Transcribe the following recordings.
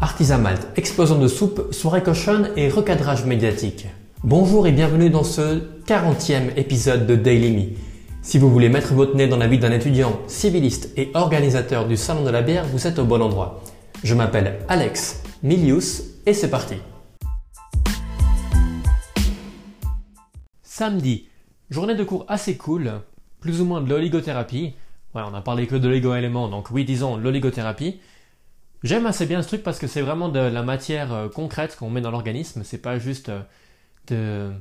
Artisans-Malt, explosion de soupe, soirée cochonne et recadrage médiatique. Bonjour et bienvenue dans ce 40e épisode de Daily Me. Si vous voulez mettre votre nez dans la vie d'un étudiant, civiliste et organisateur du Salon de la bière, vous êtes au bon endroit. Je m'appelle Alex Milius et c'est parti. Samedi, journée de cours assez cool, plus ou moins de l'oligothérapie. Ouais, on n'a parlé que de l'oligo-élément, donc oui, disons l'oligothérapie. J'aime assez bien ce truc parce que c'est vraiment de la matière concrète qu'on met dans l'organisme, c'est pas juste de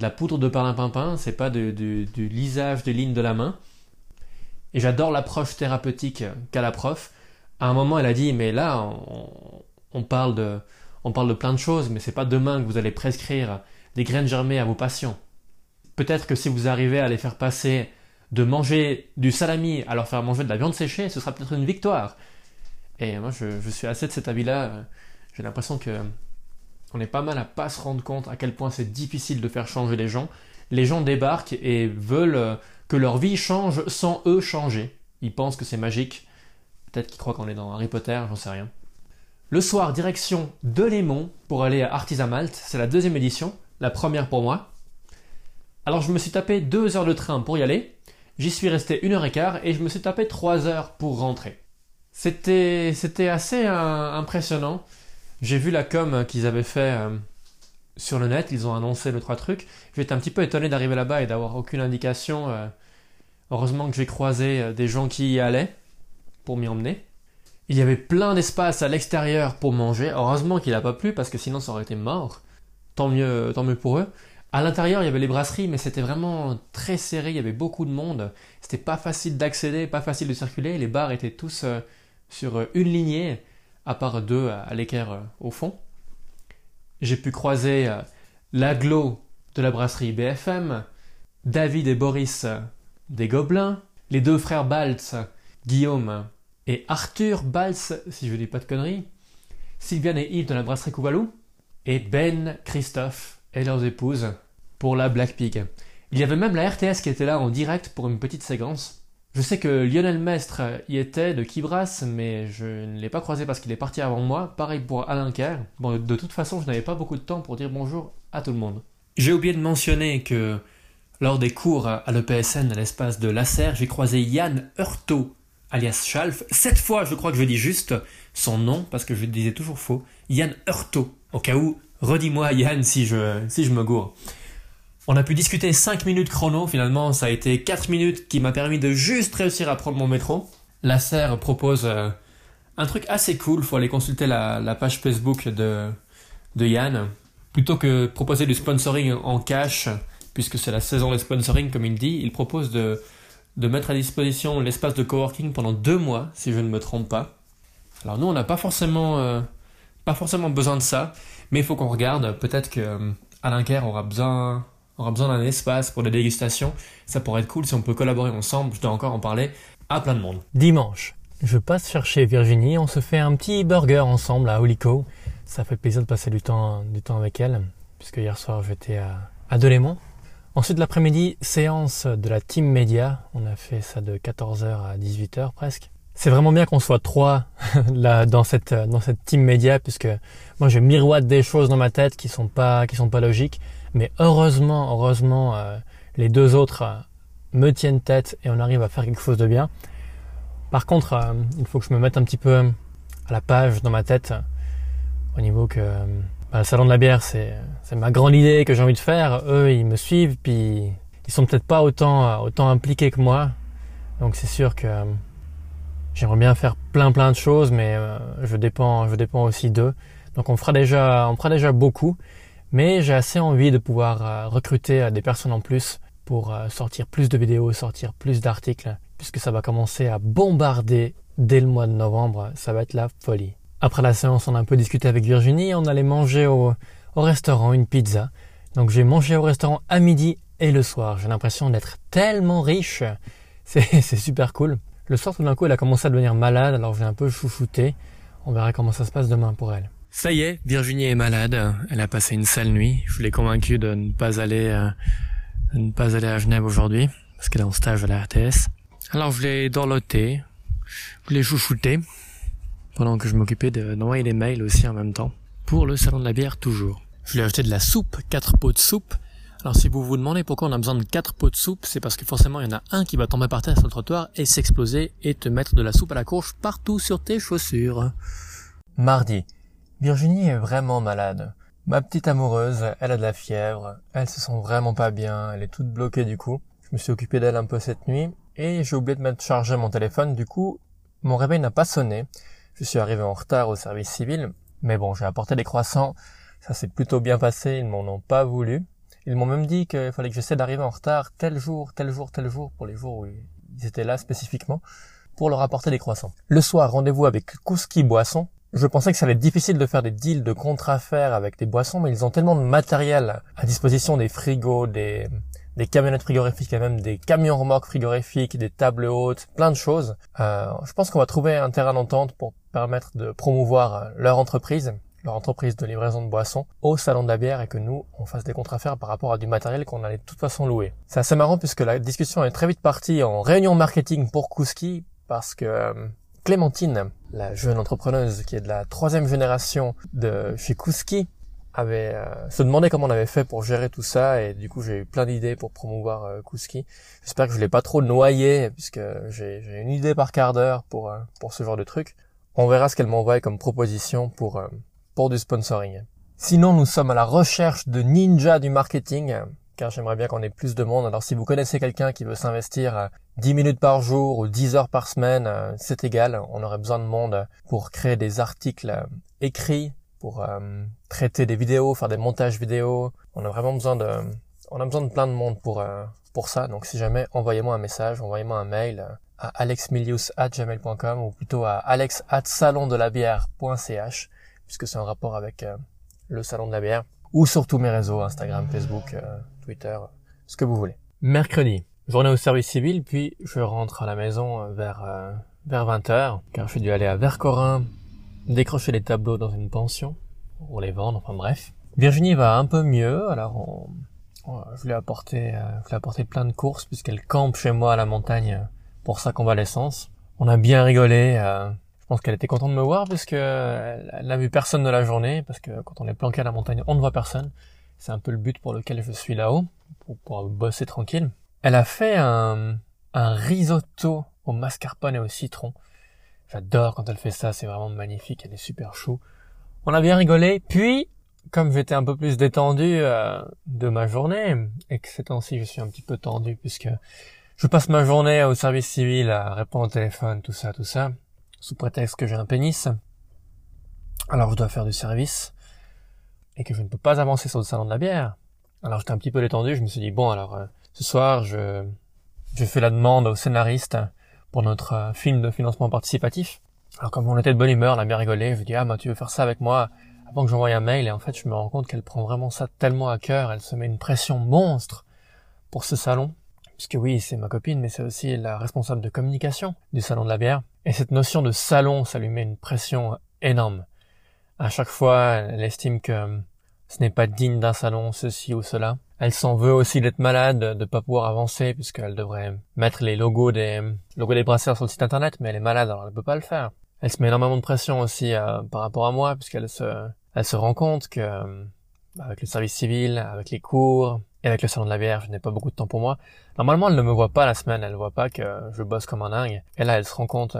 la poudre de perlimpinpin, c'est pas du lisage des lignes de la main. Et j'adore l'approche thérapeutique qu'a la prof. À un moment, elle a dit, mais là, on parle de plein de choses, mais c'est pas demain que vous allez prescrire des graines germées à vos patients. Peut-être que si vous arrivez à les faire passer de manger du salami à leur faire manger de la viande séchée, ce sera peut-être une victoire. Et moi, je suis assez de cet avis-là. J'ai l'impression qu'on est pas mal à pas se rendre compte à quel point c'est difficile de faire changer les gens. Les gens débarquent et veulent que leur vie change sans eux changer. Ils pensent que c'est magique. Peut-être qu'ils croient qu'on est dans Harry Potter, j'en sais rien. Le soir, direction Delémont pour aller à Artisans-Malt. C'est la deuxième édition, la première pour moi. Alors je me suis tapé 2 heures de train pour y aller. J'y suis resté 1h15 et je me suis tapé 3 heures pour rentrer. C'était assez impressionnant. J'ai vu la com qu'ils avaient fait sur le net, ils ont annoncé 2-3 trucs. J'étais un petit peu étonné d'arriver là-bas et d'avoir aucune indication. Heureusement que j'ai croisé des gens qui y allaient pour m'y emmener. Il y avait plein d'espace à l'extérieur pour manger. Heureusement qu'il n'a pas plu parce que sinon ça aurait été mort. Tant mieux pour eux. À l'intérieur, il y avait les brasseries, mais c'était vraiment très serré. Il y avait beaucoup de monde. C'était pas facile d'accéder, pas facile de circuler. Les bars étaient tous sur une lignée, à part 2 à l'équerre au fond. J'ai pu croiser l'aglo de la brasserie BFM, David et Boris des Gobelins, les 2 frères Baltz, Guillaume et Arthur Baltz, si je dis pas de conneries, Sylviane et Yves de la brasserie Kouvalou, et Ben, Christophe et leurs épouses pour la Black Pig. Il y avait même la RTS qui était là en direct pour une petite séquence. Je sais que Lionel Mestre y était, de Kibras, mais je ne l'ai pas croisé parce qu'il est parti avant moi. Pareil pour Alain Kerr. Bon, de toute façon, je n'avais pas beaucoup de temps pour dire bonjour à tout le monde. J'ai oublié de mentionner que lors des cours à l'EPSN, à l'espace de l'Acer, j'ai croisé Yann Hurto, alias Schalf. Cette fois, je crois que je dis juste son nom parce que je le disais toujours faux. Yann Hurto. Au cas où, redis-moi Yann si je me gourre. On a pu discuter 5 minutes chrono, finalement ça a été 4 minutes qui m'a permis de juste réussir à prendre mon métro. La Serre propose un truc assez cool, faut aller consulter la page Facebook de Yann. Plutôt que proposer du sponsoring en cash, puisque c'est la saison des sponsoring comme il dit, il propose de mettre à disposition l'espace de coworking pendant 2 mois, si je ne me trompe pas. Alors nous on n'a pas forcément besoin de ça, mais il faut qu'on regarde, peut-être que Alain Kerr aura besoin d'un espace pour des dégustations. Ça pourrait être cool si on peut collaborer ensemble. Je dois encore en parler à plein de monde. Dimanche, je passe chercher Virginie. On se fait un petit burger ensemble à Olico. Ça fait plaisir de passer du temps avec elle, puisque hier soir j'étais à Delémont. Ensuite, l'après-midi, séance de la Team Media. On a fait ça de 14h à 18h presque. C'est vraiment bien qu'on soit 3 là, dans cette Team Media, puisque moi je miroite des choses dans ma tête qui sont pas logiques. Mais heureusement, les 2 autres me tiennent tête et on arrive à faire quelque chose de bien. Par contre, il faut que je me mette un petit peu à la page dans ma tête au niveau que le salon de la bière, c'est ma grande idée que j'ai envie de faire. Eux, ils me suivent, puis ils sont peut-être pas autant impliqués que moi. Donc c'est sûr que j'aimerais bien faire plein de choses, mais je dépends aussi d'eux. Donc on fera déjà beaucoup. Mais j'ai assez envie de pouvoir recruter des personnes en plus pour sortir plus de vidéos, sortir plus d'articles, puisque ça va commencer à bombarder dès le mois de novembre. Ça va être la folie. Après la séance, on a un peu discuté avec Virginie. On allait manger au restaurant une pizza. Donc j'ai mangé au restaurant à midi et le soir. J'ai l'impression d'être tellement riche. C'est super cool. Le soir, tout d'un coup, elle a commencé à devenir malade. Alors je l'ai un peu chouchouté. On verra comment ça se passe demain pour elle. Ça y est, Virginie est malade. Elle a passé une sale nuit. Je l'ai convaincue de ne pas aller à Genève aujourd'hui, parce qu'elle est en stage à la RTS. Alors je l'ai dorlotée, je l'ai chouchoutée. pendant que je m'occupais d'envoyer les mails aussi en même temps, pour le salon de la bière toujours. Je lui ai acheté de la soupe, 4 pots de soupe. Alors si vous vous demandez pourquoi on a besoin de 4 pots de soupe, c'est parce que forcément il y en a un qui va tomber par terre sur le trottoir et s'exploser et te mettre de la soupe à la courge partout sur tes chaussures. Mardi. Virginie est vraiment malade. Ma petite amoureuse, elle a de la fièvre, elle se sent vraiment pas bien, elle est toute bloquée du coup. Je me suis occupé d'elle un peu cette nuit et j'ai oublié de mettre chargé mon téléphone, du coup mon réveil n'a pas sonné. Je suis arrivé en retard au service civil, mais bon, j'ai apporté des croissants, ça s'est plutôt bien passé, ils m'en ont pas voulu. Ils m'ont même dit qu'il fallait que j'essaie d'arriver en retard tel jour, pour les jours où ils étaient là spécifiquement, pour leur apporter des croissants. Le soir, rendez-vous avec Kouski Boisson. Je pensais que ça allait être difficile de faire des deals de contre-affaires avec des boissons, mais ils ont tellement de matériel à disposition, des frigos, des camionnettes frigorifiques, et même des camions-remorques frigorifiques, des tables hautes, plein de choses. Je pense qu'on va trouver un terrain d'entente pour permettre de promouvoir leur entreprise de livraison de boissons au salon de la bière et que nous, on fasse des contre-affaires par rapport à du matériel qu'on allait de toute façon louer. C'est assez marrant puisque la discussion est très vite partie en réunion marketing pour Kouski parce que Clémentine, la jeune entrepreneuse qui est de la 3e génération de chez Kouski, avait se demandait comment on avait fait pour gérer tout ça et du coup j'ai eu plein d'idées pour promouvoir Kouski. J'espère que je l'ai pas trop noyé puisque j'ai une idée par quart d'heure pour ce genre de truc. On verra ce qu'elle m'envoie comme proposition pour du sponsoring. Sinon, nous sommes à la recherche de ninjas du marketing, car j'aimerais bien qu'on ait plus de monde. Alors si vous connaissez quelqu'un qui veut s'investir 10 minutes par jour ou 10 heures par semaine, c'est égal. On aurait besoin de monde pour créer des articles écrits, pour traiter des vidéos, faire des montages vidéo. On a vraiment besoin de plein de monde pour ça. Donc si jamais, envoyez-moi un message, envoyez-moi un mail à alexmilius@gmail.com ou plutôt à alex@salondelabière.ch. puisque c'est en rapport avec le salon de la bière, ou sur tous mes réseaux, Instagram, Facebook, Twitter, ce que vous voulez. Mercredi, journée au service civil, puis je rentre à la maison vers 20h, car je suis dû aller à Vercorin, décrocher des tableaux dans une pension, pour les vendre, enfin bref. Virginie va un peu mieux, alors je lui ai apporté plein de courses, puisqu'elle campe chez moi à la montagne pour sa convalescence. On a bien rigolé, je pense qu'elle était contente de me voir parce que elle n'a vu personne de la journée, parce que quand on est planqué à la montagne, on ne voit personne. C'est un peu le but pour lequel je suis là-haut, pour pouvoir bosser tranquille. Elle a fait un risotto au mascarpone et au citron. J'adore quand elle fait ça, c'est vraiment magnifique, elle est super chou. On a bien rigolé, puis, comme j'étais un peu plus détendu de ma journée, et que ces temps-ci je suis un petit peu tendu, puisque je passe ma journée au service civil à répondre au téléphone, tout ça, sous prétexte que j'ai un pénis, alors je dois faire du service, et que je ne peux pas avancer sur le salon de la bière. Alors j'étais un petit peu détendu, je me suis dit, bon alors, ce soir, je fais la demande au scénariste pour notre film de financement participatif. Alors comme on était de bonne humeur, on a bien rigolé, je lui ai dit, ah bah tu veux faire ça avec moi, avant que j'envoie un mail, et en fait je me rends compte qu'elle prend vraiment ça tellement à cœur, elle se met une pression monstre pour ce salon, puisque oui, c'est ma copine, mais c'est aussi la responsable de communication du salon de la bière. Et cette notion de salon, ça lui met une pression énorme. À chaque fois, elle estime que ce n'est pas digne d'un salon, ceci ou cela. Elle s'en veut aussi d'être malade, de pas pouvoir avancer, puisqu'elle devrait mettre les logos des brassières sur le site internet, mais elle est malade, alors elle peut pas le faire. Elle se met énormément de pression aussi par rapport à moi, puisqu'elle se rend compte que, avec le service civil, avec les cours, et avec le salon de la bière, je n'ai pas beaucoup de temps pour moi. Normalement, elle ne me voit pas la semaine, elle voit pas que je bosse comme un dingue. Et là, elle se rend compte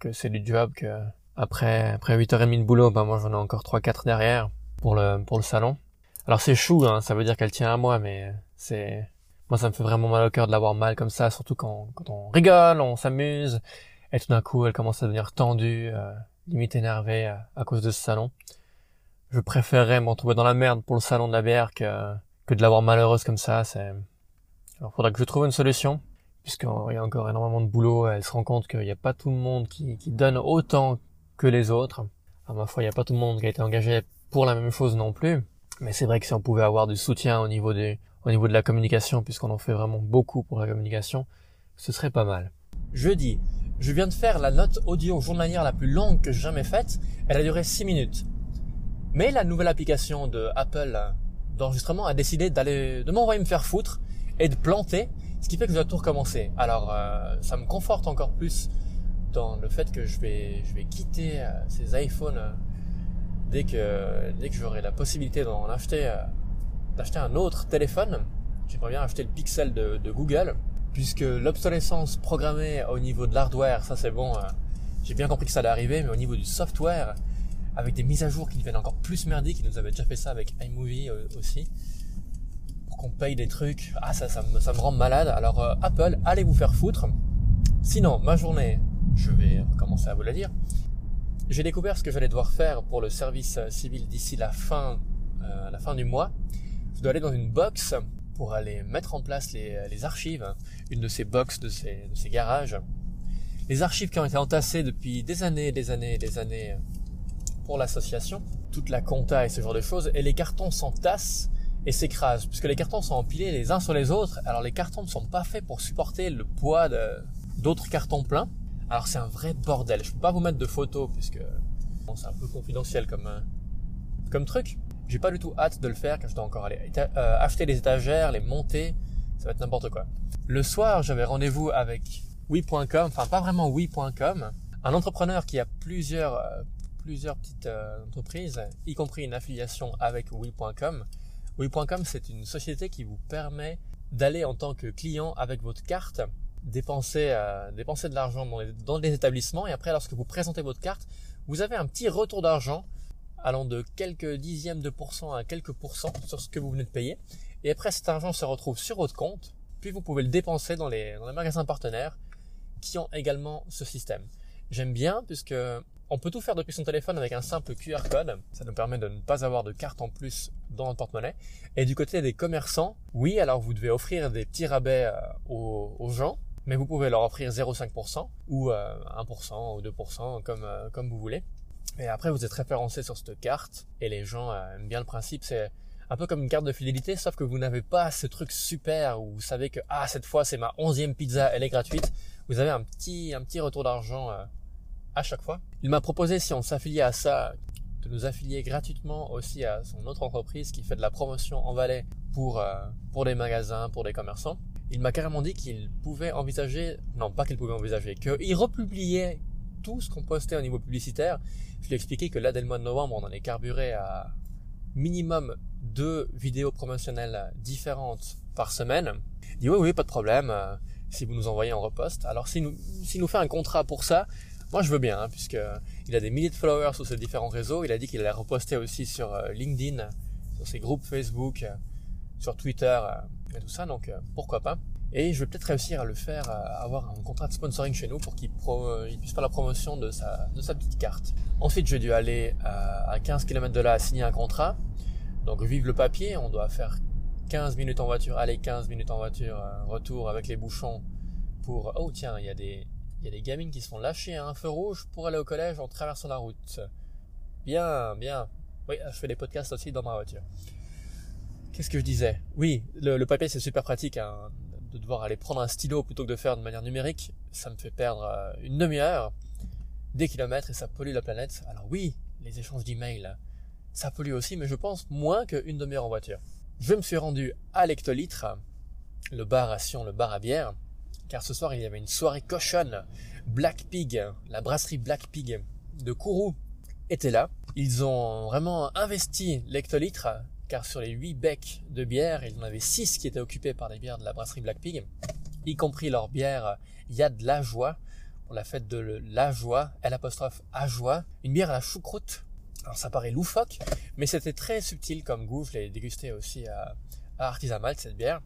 que c'est du job, que après 8h30 de boulot, moi j'en ai encore 3-4 derrière pour le salon. Alors c'est chou, hein, ça veut dire qu'elle tient à moi, mais c'est... Moi, ça me fait vraiment mal au cœur de l'avoir mal comme ça, surtout quand on rigole, on s'amuse, et tout d'un coup, elle commence à devenir tendue, limite énervée à cause de ce salon. Je préférerais m'en trouver dans la merde pour le salon de la bière que de l'avoir malheureuse comme ça. Alors faudra que je trouve une solution, puisqu'il y a encore énormément de boulot, elle se rend compte qu'il n'y a pas tout le monde qui donne autant que les autres. À ma foi, il n'y a pas tout le monde qui a été engagé pour la même chose non plus, mais c'est vrai que si on pouvait avoir du soutien au niveau de la communication, puisqu'on en fait vraiment beaucoup pour la communication, ce serait pas mal. Jeudi, je viens de faire la note audio journalière la plus longue que j'ai jamais faite, elle a duré 6 minutes. Mais la nouvelle application de Apple d'enregistrement a décidé de m'envoyer me faire foutre et de planter, ce qui fait que je dois tout recommencer. Alors ça me conforte encore plus dans le fait que je vais quitter ces iPhones dès que j'aurai la possibilité d'en acheter, d'acheter un autre téléphone. J'aimerais bien acheter le Pixel de Google, puisque l'obsolescence programmée au niveau de l'hardware, ça c'est bon, j'ai bien compris que ça allait arriver, mais au niveau du software, avec des mises à jour qui deviennent encore plus merdiques, ils nous avaient déjà fait ça avec iMovie aussi, pour qu'on paye des trucs, ça me rend malade. Alors Apple, allez vous faire foutre. Sinon, ma journée, je vais commencer à vous la dire. J'ai découvert ce que j'allais devoir faire pour le service civil d'ici la fin du mois. Je dois aller dans une box pour aller mettre en place les archives, une de ces boxes de ces garages. Les archives qui ont été entassées depuis des années pour l'association, toute la compta et ce genre de choses, et les cartons s'entassent et s'écrasent, puisque les cartons sont empilés les uns sur les autres. Alors les cartons ne sont pas faits pour supporter le poids d'autres cartons pleins. Alors c'est un vrai bordel. Je peux pas vous mettre de photos, puisque bon, c'est un peu confidentiel comme truc. J'ai pas du tout hâte de le faire, car je dois encore aller acheter les étagères, les monter, ça va être n'importe quoi. Le soir, j'avais rendez-vous avec Oui.com, enfin pas vraiment Oui.com, un entrepreneur qui a plusieurs petites entreprises, y compris une affiliation avec Oui.com. Oui.com, c'est une société qui vous permet d'aller en tant que client avec votre carte, dépenser de l'argent dans les établissements, et après, lorsque vous présentez votre carte, vous avez un petit retour d'argent allant de quelques dixièmes de pourcent à quelques pourcents sur ce que vous venez de payer. Et après, cet argent se retrouve sur votre compte, puis vous pouvez le dépenser dans les magasins partenaires qui ont également ce système. J'aime bien, puisque on peut tout faire depuis son téléphone avec un simple QR code. Ça nous permet de ne pas avoir de carte en plus dans notre porte-monnaie. Et du côté des commerçants, oui, alors vous devez offrir des petits rabais aux gens, mais vous pouvez leur offrir 0,5% ou 1% ou 2% comme vous voulez. Et après, vous êtes référencé sur cette carte, et les gens aiment bien le principe. C'est un peu comme une carte de fidélité, sauf que vous n'avez pas ce truc super où vous savez que cette fois c'est ma 11e pizza, elle est gratuite. Vous avez un petit retour d'argent à chaque fois. Il m'a proposé, si on s'affiliait à ça, de nous affilier gratuitement aussi à son autre entreprise qui fait de la promotion en Valais pour des magasins, pour des commerçants. Il m'a carrément dit qu'il republiait tout ce qu'on postait au niveau publicitaire. Je lui ai expliqué que là, dès le mois de novembre, on en est carburé à minimum 2 vidéos promotionnelles différentes par semaine. Il dit oui, pas de problème, si vous nous envoyez, on reposte. Alors s'il nous fait un contrat pour ça, moi je veux bien, puisque il a des milliers de followers sur ses différents réseaux. Il a dit qu'il allait reposter aussi sur LinkedIn, sur ses groupes Facebook, sur Twitter et tout ça, donc pourquoi pas. Et je vais peut-être réussir à le faire, à avoir un contrat de sponsoring chez nous pour qu'il puisse faire la promotion de sa petite carte. Ensuite, j'ai dû aller à 15 km de là signer un contrat. Donc, vive le papier, on doit faire 15 minutes en voiture, aller 15 minutes en voiture, retour avec les bouchons pour... Oh tiens, il y a des gamines qui se font lâcher à un feu rouge pour aller au collège en traversant la route. Bien, bien. Oui, je fais des podcasts aussi dans ma voiture. Qu'est-ce que je disais ? Oui, le papier, c'est super pratique, hein. De devoir aller prendre un stylo plutôt que de faire de manière numérique, ça me fait perdre une demi-heure, des kilomètres, et ça pollue la planète. Alors oui, les échanges d'emails, ça pollue aussi, mais je pense moins qu'une demi-heure en voiture. Je me suis rendu à L'Hectolitre, le bar à Sion, le bar à bière, car ce soir il y avait une soirée cochonne. Black Pig, la brasserie Black Pig de Kourou était là. Ils ont vraiment investi L'Hectolitre, car sur les 8 becs de bière, il y en avait 6 qui étaient occupés par des bières de la brasserie Black Pig, y compris leur bière Il y a de la joie, pour la fête de la joie, L'_A joie, une bière à la choucroute. Alors ça paraît loufoque, mais c'était très subtil comme goût. Je l'ai dégusté aussi à Artisans-Malt, cette bière.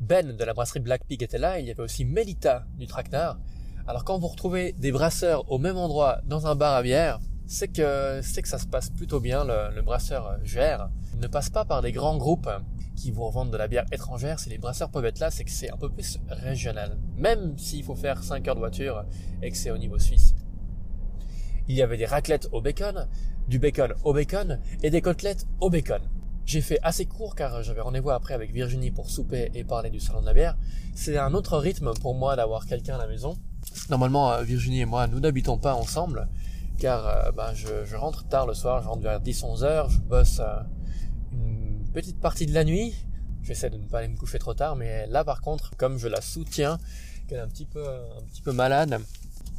Ben de la brasserie Black Pig était là, il y avait aussi Melita du Traquenard. Alors quand vous retrouvez des brasseurs au même endroit dans un bar à bière, c'est que ça se passe plutôt bien. Le brasseur gère. Il ne passe pas par des grands groupes qui vous revendent de la bière étrangère. Si les brasseurs peuvent être là, c'est que c'est un peu plus régional, même s'il faut faire 5 heures de voiture et que c'est au niveau suisse. Il y avait des raclettes au bacon, du bacon au bacon et des côtelettes au bacon. J'ai fait assez court car j'avais rendez-vous après avec Virginie pour souper et parler du salon de la bière. C'est un autre rythme pour moi d'avoir quelqu'un à la maison. Normalement, Virginie et moi, nous n'habitons pas ensemble, car je rentre tard le soir, je rentre vers 10-11h, je bosse une petite partie de la nuit, j'essaie de ne pas aller me coucher trop tard, mais là par contre, comme je la soutiens, qu'elle est un petit peu malade,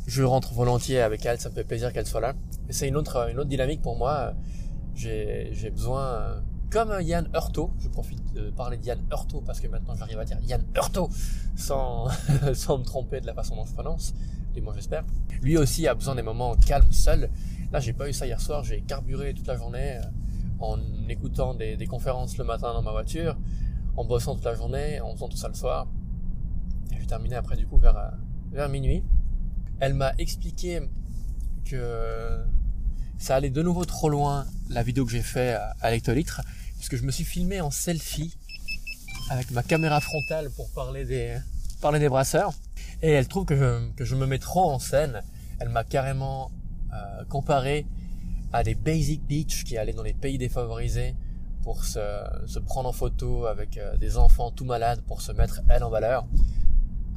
je rentre volontiers avec elle, ça me fait plaisir qu'elle soit là. Et c'est une autre dynamique pour moi. J'ai besoin, comme Yann Hurto, je profite de parler de Yann Hurto parce que maintenant j'arrive à dire Yann Hurto sans me tromper de la façon dont je prononce, du moins j'espère. Lui aussi a besoin des moments calmes, seul. Là, j'ai pas eu ça hier soir, j'ai carburé toute la journée en écoutant des conférences le matin dans ma voiture, en bossant toute la journée, en faisant tout ça le soir. Et j'ai terminé après du coup vers minuit. Elle m'a expliqué que ça allait de nouveau trop loin, la vidéo que j'ai fait à L'Hectolitre, puisque je me suis filmé en selfie avec ma caméra frontale pour parler des brasseurs. Et elle trouve que je me mets trop en scène. Elle m'a carrément comparé à des basic beach qui allaient dans les pays défavorisés pour se prendre en photo avec des enfants tout malades pour se mettre elle en valeur.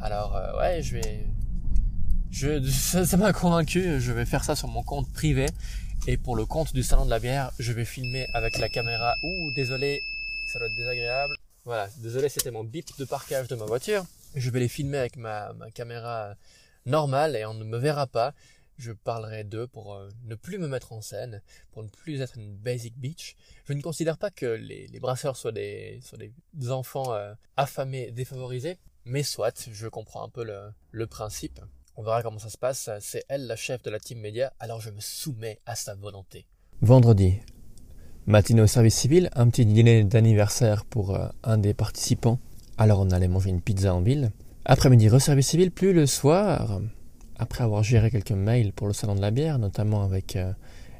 Alors ouais, ça m'a convaincu, je vais faire ça sur mon compte privé. Et pour le compte du salon de la bière, je vais filmer avec la caméra. Ouh, désolé, ça doit être désagréable. Voilà, désolé, c'était mon bip de parkage de ma voiture. Je vais les filmer avec ma caméra normale et on ne me verra pas. Je parlerai d'eux pour ne plus me mettre en scène, pour ne plus être une basic bitch. Je ne considère pas que les brasseurs soient des enfants affamés, défavorisés. Mais soit, je comprends un peu le principe. On verra comment ça se passe, c'est elle la chef de la Team Media, alors je me soumets à sa volonté. Vendredi, matinée au service civil, un petit dîner d'anniversaire pour un des participants. Alors on allait manger une pizza en ville. Après-midi, re-service civil, puis le soir, après avoir géré quelques mails pour le salon de la bière, notamment avec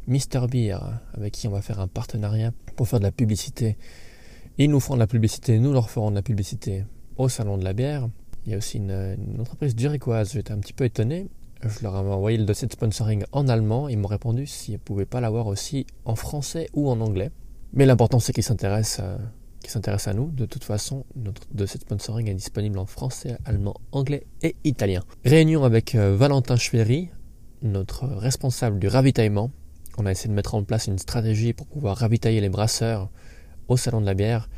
Mr Beer, avec qui on va faire un partenariat pour faire de la publicité. Ils nous feront de la publicité, nous leur ferons de la publicité au salon de la bière. Il y a aussi une entreprise duricoise, j'étais un petit peu étonné. Je leur avais envoyé le dossier de sponsoring en allemand, ils m'ont répondu s'ils ne pouvaient pas l'avoir aussi en français ou en anglais. Mais l'important c'est qu'ils s'intéressent à nous. De toute façon, notre dossier de sponsoring est disponible en français, allemand, anglais et italien. Réunion avec Valentin Schwery, notre responsable du ravitaillement. On a essayé de mettre en place une stratégie pour pouvoir ravitailler les brasseurs au salon de la bière.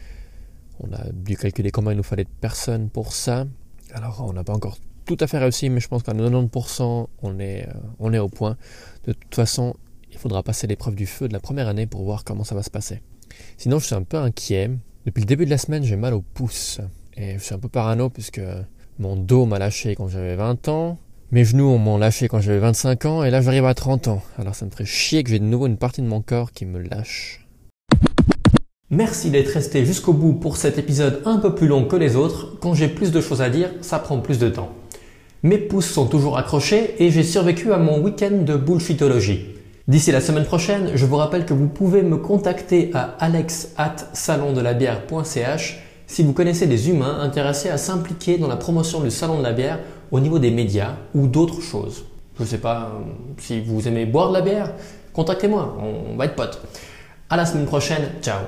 On a dû calculer combien il nous fallait de personnes pour ça. Alors on n'a pas encore tout à fait réussi, mais je pense qu'à 90% on est au point. De toute façon, il faudra passer l'épreuve du feu de la première année pour voir comment ça va se passer. Sinon je suis un peu inquiet. Depuis le début de la semaine, j'ai mal au pouce. Et je suis un peu parano puisque mon dos m'a lâché quand j'avais 20 ans. Mes genoux m'ont lâché quand j'avais 25 ans. Et là j'arrive à 30 ans. Alors ça me ferait chier que j'ai de nouveau une partie de mon corps qui me lâche. Merci d'être resté jusqu'au bout pour cet épisode un peu plus long que les autres. Quand j'ai plus de choses à dire, ça prend plus de temps. Mes pouces sont toujours accrochés et j'ai survécu à mon week-end de bullshitologie. D'ici la semaine prochaine, je vous rappelle que vous pouvez me contacter à alex@salondelabière.ch si vous connaissez des humains intéressés à s'impliquer dans la promotion du salon de la bière au niveau des médias ou d'autres choses. Je sais pas, si vous aimez boire de la bière, contactez-moi, on va être potes. À la semaine prochaine, ciao.